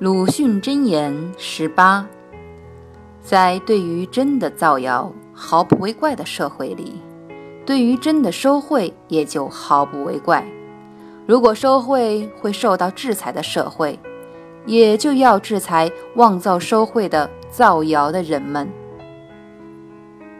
鲁迅箴言18，在对于真的造谣毫不为怪的社会里，对于真的收贿也就毫不为怪。如果收贿会受到制裁的社会，也就要制裁妄造收贿的造谣的人们。